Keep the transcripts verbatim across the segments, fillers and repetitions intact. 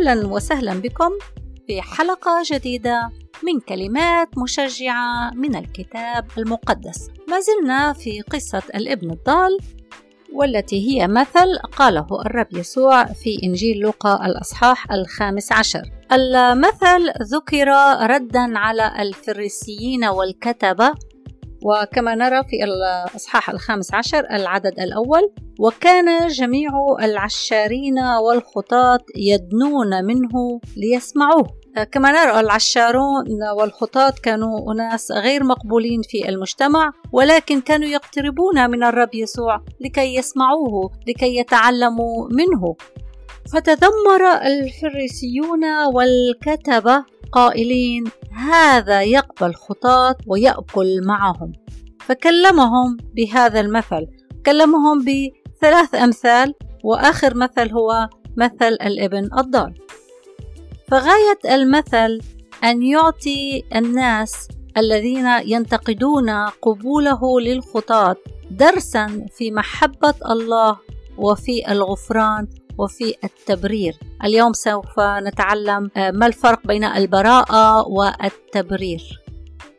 أهلا وسهلا بكم في حلقة جديدة من كلمات مشجعة من الكتاب المقدس. ما زلنا في قصة الابن الضال، والتي هي مثل قاله الرب يسوع في إنجيل لوقا الأصحاح الخامس عشر. المثل ذكر ردا على الفريسيين والكتبة، وكما نرى في الأصحاح الخامس عشر العدد الأول: وكان جميع العشارين والخطاة يدنون منه ليسمعوه. كما نرى العشارون والخطاة كانوا أناس غير مقبولين في المجتمع، ولكن كانوا يقتربون من الرب يسوع لكي يسمعوه، لكي يتعلموا منه. فتذمر الفريسيون والكتبة قائلين: هذا يقبل خطاة ويأكل معهم. فكلمهم بهذا المثل، كلمهم بثلاث أمثال، وآخر مثل هو مثل الابن الضال. فغاية المثل أن يعطي الناس الذين ينتقدون قبوله للخطاة درسا في محبة الله وفي الغفران وفي التبرير. اليوم سوف نتعلم ما الفرق بين البراءة والتبرير.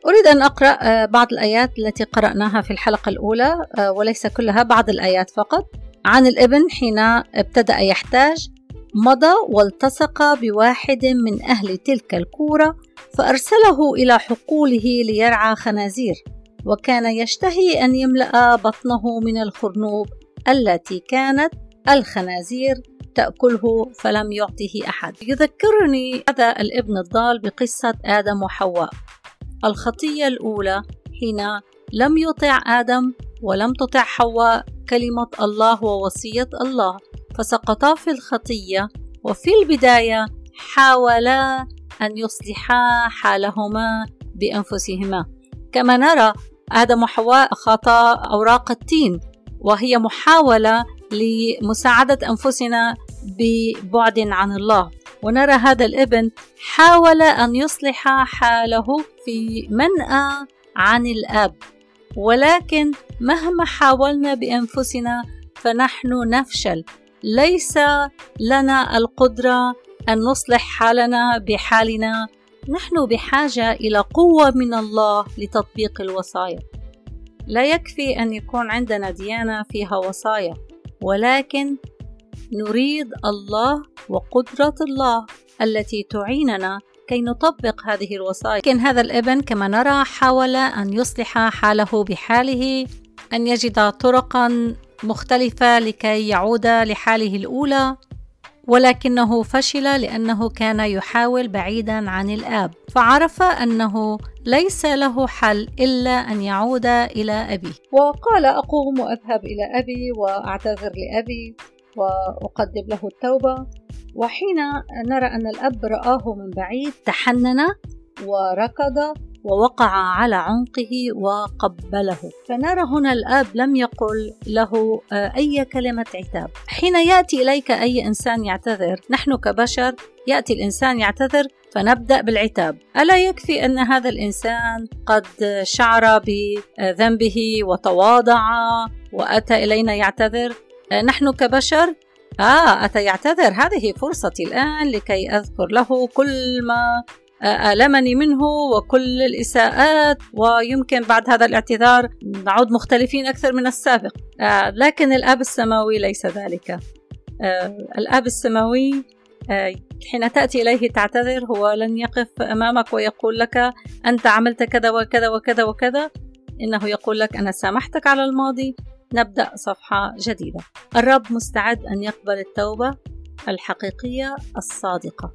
أريد أن أقرأ بعض الآيات التي قرأناها في الحلقة الأولى، وليس كلها، بعض الآيات فقط. عن الابن حين ابتدأ يحتاج: مضى والتصق بواحد من أهل تلك الكورة فأرسله إلى حقوله ليرعى خنازير، وكان يشتهي أن يملأ بطنه من الخرنوب التي كانت الخنازير تأكله، فلم يعطه أحد. يذكرني هذا الابن الضال بقصة آدم وحواء، الخطية الأولى، حين لم يطع آدم ولم تطع حواء كلمة الله ووصية الله، فسقطا في الخطية. وفي البداية حاولا أن يصلحا حالهما بأنفسهما. كما نرى آدم وحواء خاطا أوراق التين، وهي محاولة لمساعدة أنفسنا ببعد عن الله. ونرى هذا الابن حاول أن يصلح حاله في منأى عن الأب، ولكن مهما حاولنا بأنفسنا فنحن نفشل. ليس لنا القدرة أن نصلح حالنا بحالنا، نحن بحاجة إلى قوة من الله لتطبيق الوصايا. لا يكفي أن يكون عندنا ديانة فيها وصايا، ولكن نريد الله وقدرة الله التي تعيننا كي نطبق هذه الوصايا. لكن هذا الابن كما نرى حاول أن يصلح حاله بحاله، أن يجد طرقا مختلفة لكي يعود لحاله الأولى، ولكنه فشل لأنه كان يحاول بعيدا عن الآب. فعرف أنه ليس له حل إلا أن يعود إلى أبي، وقال: أقوم وأذهب إلى أبي وأعتذر لأبي وأقدم له التوبة. وحين نرى أن الأب رآه من بعيد تحنن وركض ووقع على عنقه وقبله. فنرى هنا الآب لم يقل له أي كلمة عتاب. حين يأتي إليك أي إنسان يعتذر، نحن كبشر يأتي الإنسان يعتذر فنبدأ بالعتاب. ألا يكفي أن هذا الإنسان قد شعر بذنبه وتواضع وأتى إلينا يعتذر؟ نحن كبشر آه أتى يعتذر، هذه فرصتي الآن لكي أذكر له كل ما آلمني منه وكل الإساءات، ويمكن بعد هذا الاعتذار نعود مختلفين أكثر من السابق. آه لكن الآب السماوي ليس ذلك. آه الآب السماوي آه حين تأتي إليه تعتذر، هو لن يقف أمامك ويقول لك: أنت عملت كذا وكذا وكذا وكذا. إنه يقول لك: أنا سامحتك على الماضي، نبدأ صفحة جديدة. الرب مستعد أن يقبل التوبة الحقيقية الصادقة.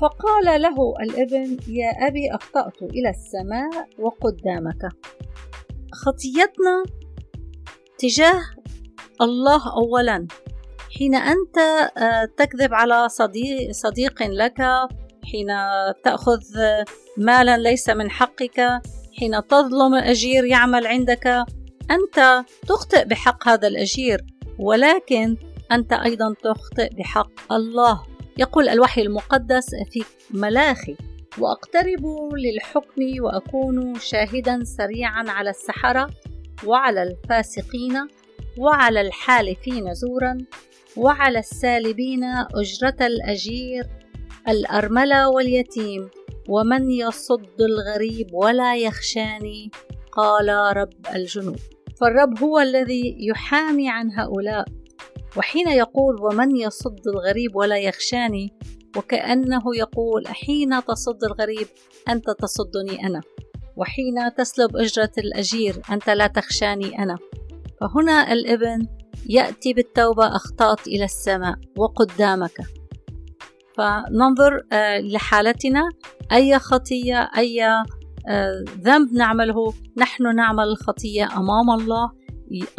فقال له الابن: يا أبي، أخطأت إلى السماء وقدامك. خطيتنا تجاه الله أولا. حين أنت تكذب على صديق, صديق لك، حين تأخذ مالا ليس من حقك، حين تظلم أجير يعمل عندك، أنت تخطئ بحق هذا الأجير، ولكن أنت أيضا تخطئ بحق الله. يقول الوحي المقدس في ملاخي: وأقترب للحكم وأكون شاهدا سريعا على السحرة وعلى الفاسقين وعلى الحالفين زورا وعلى السالبين أجرة الأجير الأرملة واليتيم، ومن يصد الغريب ولا يخشاني قال رب الجنود. فالرب هو الذي يحامي عن هؤلاء. وحين يقول ومن يصد الغريب ولا يخشاني، وكأنه يقول حين تصد الغريب أنت تصدني أنا، وحين تسلب أجرة الأجير أنت لا تخشاني أنا. فهنا الابن يأتي بالتوبة، أخطأت إلى السماء وقدامك. فننظر لحالتنا، أي خطية أي ذنب نعمله، نحن نعمل الخطية أمام الله،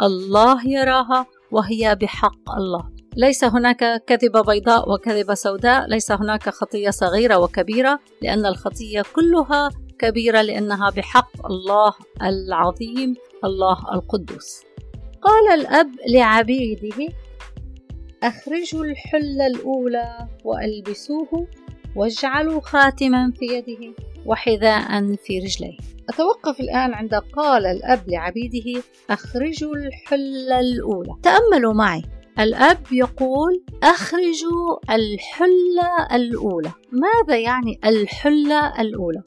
الله يراها وهي بحق الله. ليس هناك كذبة بيضاء وكذبة سوداء، ليس هناك خطية صغيرة وكبيرة، لأن الخطية كلها كبيرة لأنها بحق الله العظيم الله القدوس. قال الأب لعبيده أخرجوا الحلة الأولى وألبسوه، واجعلوا خاتما في يده وحذاء في رجليه. أتوقف الآن عند قال الأب لعبيده أخرجوا الحلة الأولى. تأملوا معي، الأب يقول أخرجوا الحلة الأولى. ماذا يعني الحلة الأولى؟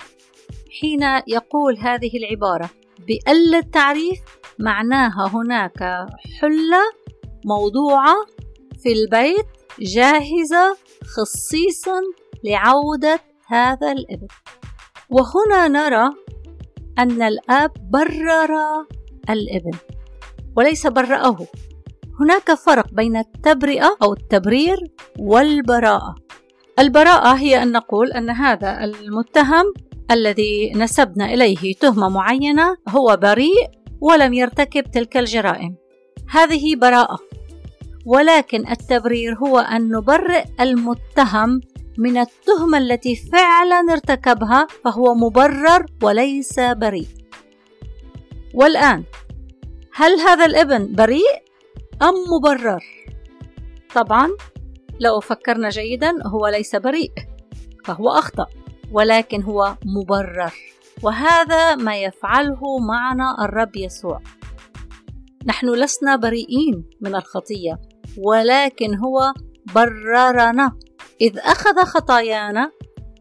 حين يقول هذه العبارة بقل التعريف، معناها هناك حلة موضوعة في البيت جاهزة خصيصا لعودة هذا الابن. وهنا نرى أن الأب برر الابن وليس برأه. هناك فرق بين التبرئة أو التبرير والبراءة. البراءة هي أن نقول أن هذا المتهم الذي نسبنا إليه تهمة معينة هو بريء ولم يرتكب تلك الجرائم، هذه براءة. ولكن التبرير هو أن نبرئ المتهم من التهمة التي فعلا ارتكبها، فهو مبرر وليس بريء. والآن هل هذا الابن بريء أم مبرر؟ طبعا لو فكرنا جيدا هو ليس بريء، فهو أخطأ، ولكن هو مبرر. وهذا ما يفعله معنا الرب يسوع. نحن لسنا بريئين من الخطية، ولكن هو بررنا، إذ أخذ خطايانا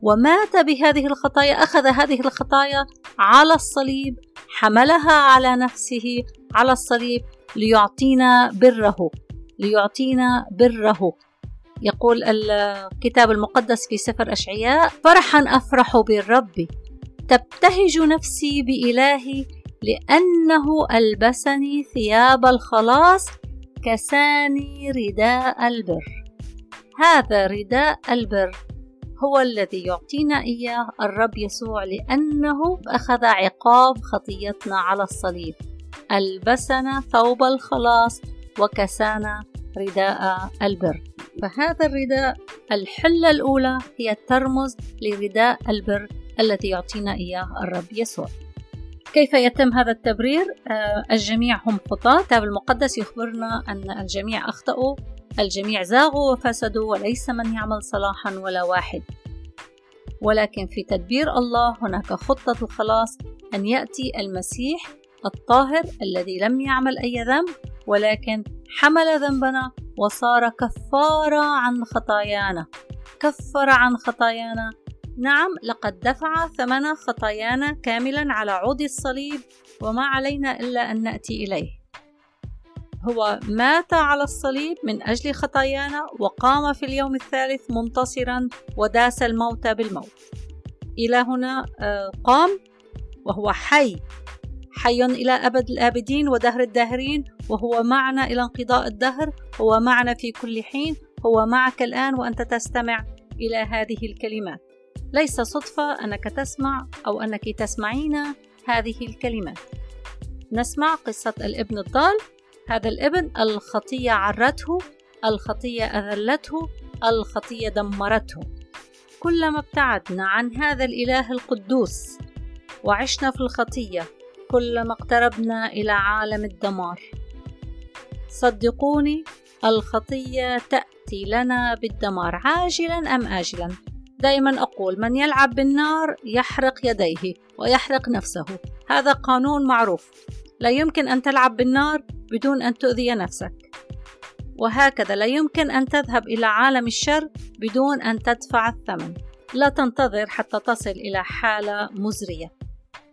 ومات بهذه الخطايا، أخذ هذه الخطايا على الصليب، حملها على نفسه على الصليب ليعطينا بره، ليعطينا بره. يقول الكتاب المقدس في سفر أشعياء فرحا أفرح بالرب، تبتهج نفسي بإلهي، لأنه ألبسني ثياب الخلاص، كساني رداء البر. هذا رداء البر هو الذي يعطينا إياه الرب يسوع، لأنه أخذ عقاب خطيتنا على الصليب، ألبسنا ثوب الخلاص وكسانا رداء البر. فهذا الرداء الحلة الأولى هي ترمز لرداء البر التي يعطينا إياه الرب يسوع. كيف يتم هذا التبرير؟ الجميع هم خطاة. الكتاب المقدس يخبرنا أن الجميع أخطأوا، الجميع زاغوا وفسدوا، وليس من يعمل صلاحا ولا واحد. ولكن في تدبير الله هناك خطة الخلاص، أن يأتي المسيح الطاهر الذي لم يعمل أي ذنب، ولكن حمل ذنبنا وصار كفارة عن خطايانا، كفر عن خطايانا. نعم، لقد دفع ثمن خطايانا كاملا على عود الصليب، وما علينا إلا أن نأتي إليه. هو مات على الصليب من أجل خطايانا، وقام في اليوم الثالث منتصرا وداس الموت بالموت. إلى هنا قام وهو حي، حي إلى أبد الآبدين ودهر الداهرين، وهو معنا إلى انقضاء الدهر، هو معنا في كل حين، هو معك الآن وأنت تستمع إلى هذه الكلمات. ليس صدفة أنك تسمع أو أنك تسمعين هذه الكلمات. نسمع قصة الابن الضال. هذا الابن الخطية عرته، الخطية أذلته، الخطية دمرته. كلما ابتعدنا عن هذا الإله القدوس وعشنا في الخطية، كلما اقتربنا إلى عالم الدمار. صدقوني، الخطية تأتي لنا بالدمار عاجلا أم آجلا. دائما أقول من يلعب بالنار يحرق يديه ويحرق نفسه، هذا قانون معروف. لا يمكن أن تلعب بالنار بدون أن تؤذي نفسك. وهكذا لا يمكن أن تذهب إلى عالم الشر بدون أن تدفع الثمن. لا تنتظر حتى تصل إلى حالة مزرية،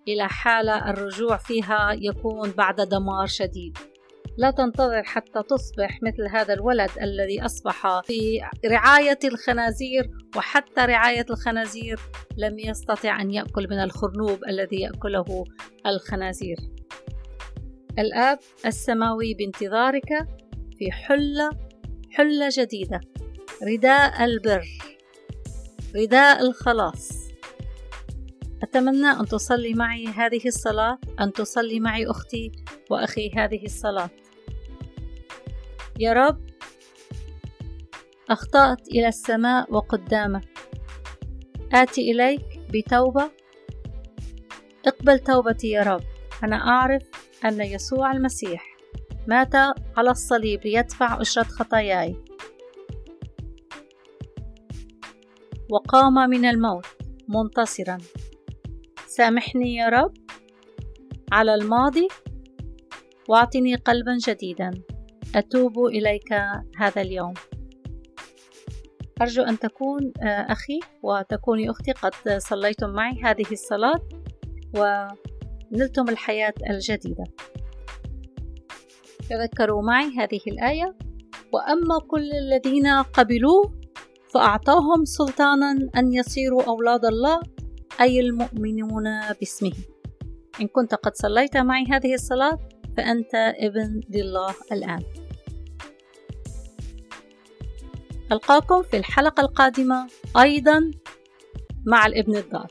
إلى حالة الرجوع فيها يكون بعد دمار شديد. لا تنتظر حتى تصبح مثل هذا الولد الذي أصبح في رعاية الخنازير، وحتى رعاية الخنازير لم يستطع أن يأكل من الخرنوب الذي يأكله الخنازير. الآب السماوي بانتظارك في حلة حلة جديدة، رداء البر، رداء الخلاص. أتمنى أن تصلي معي هذه الصلاة، أن تصلي معي أختي وأخي هذه الصلاة. يا رب، أخطأت إلى السماء وقدامك، آتي إليك بتوبة، اقبل توبتي يا رب. أنا أعرف أن يسوع المسيح مات على الصليب ليدفع أجرة خطاياي، وقام من الموت منتصرا. سامحني يا رب على الماضي، واعطني قلبا جديدا. أتوب إليك هذا اليوم. أرجو أن تكون أخي وتكوني أختي قد صليتم معي هذه الصلاة ونلتم الحياة الجديدة. تذكروا معي هذه الآية: وأما كل الذين قبلوه فأعطاهم سلطانا أن يصيروا أولاد الله، أي المؤمنون باسمه. إن كنت قد صليت معي هذه الصلاة فأنت ابن لله الآن. ألقاكم في الحلقة القادمة أيضا مع الابن الضال.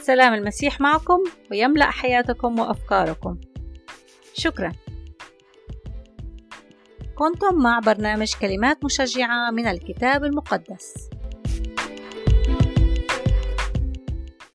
سلام المسيح معكم ويملأ حياتكم وأفكاركم. شكرا. كنتم مع برنامج كلمات مشجعة من الكتاب المقدس.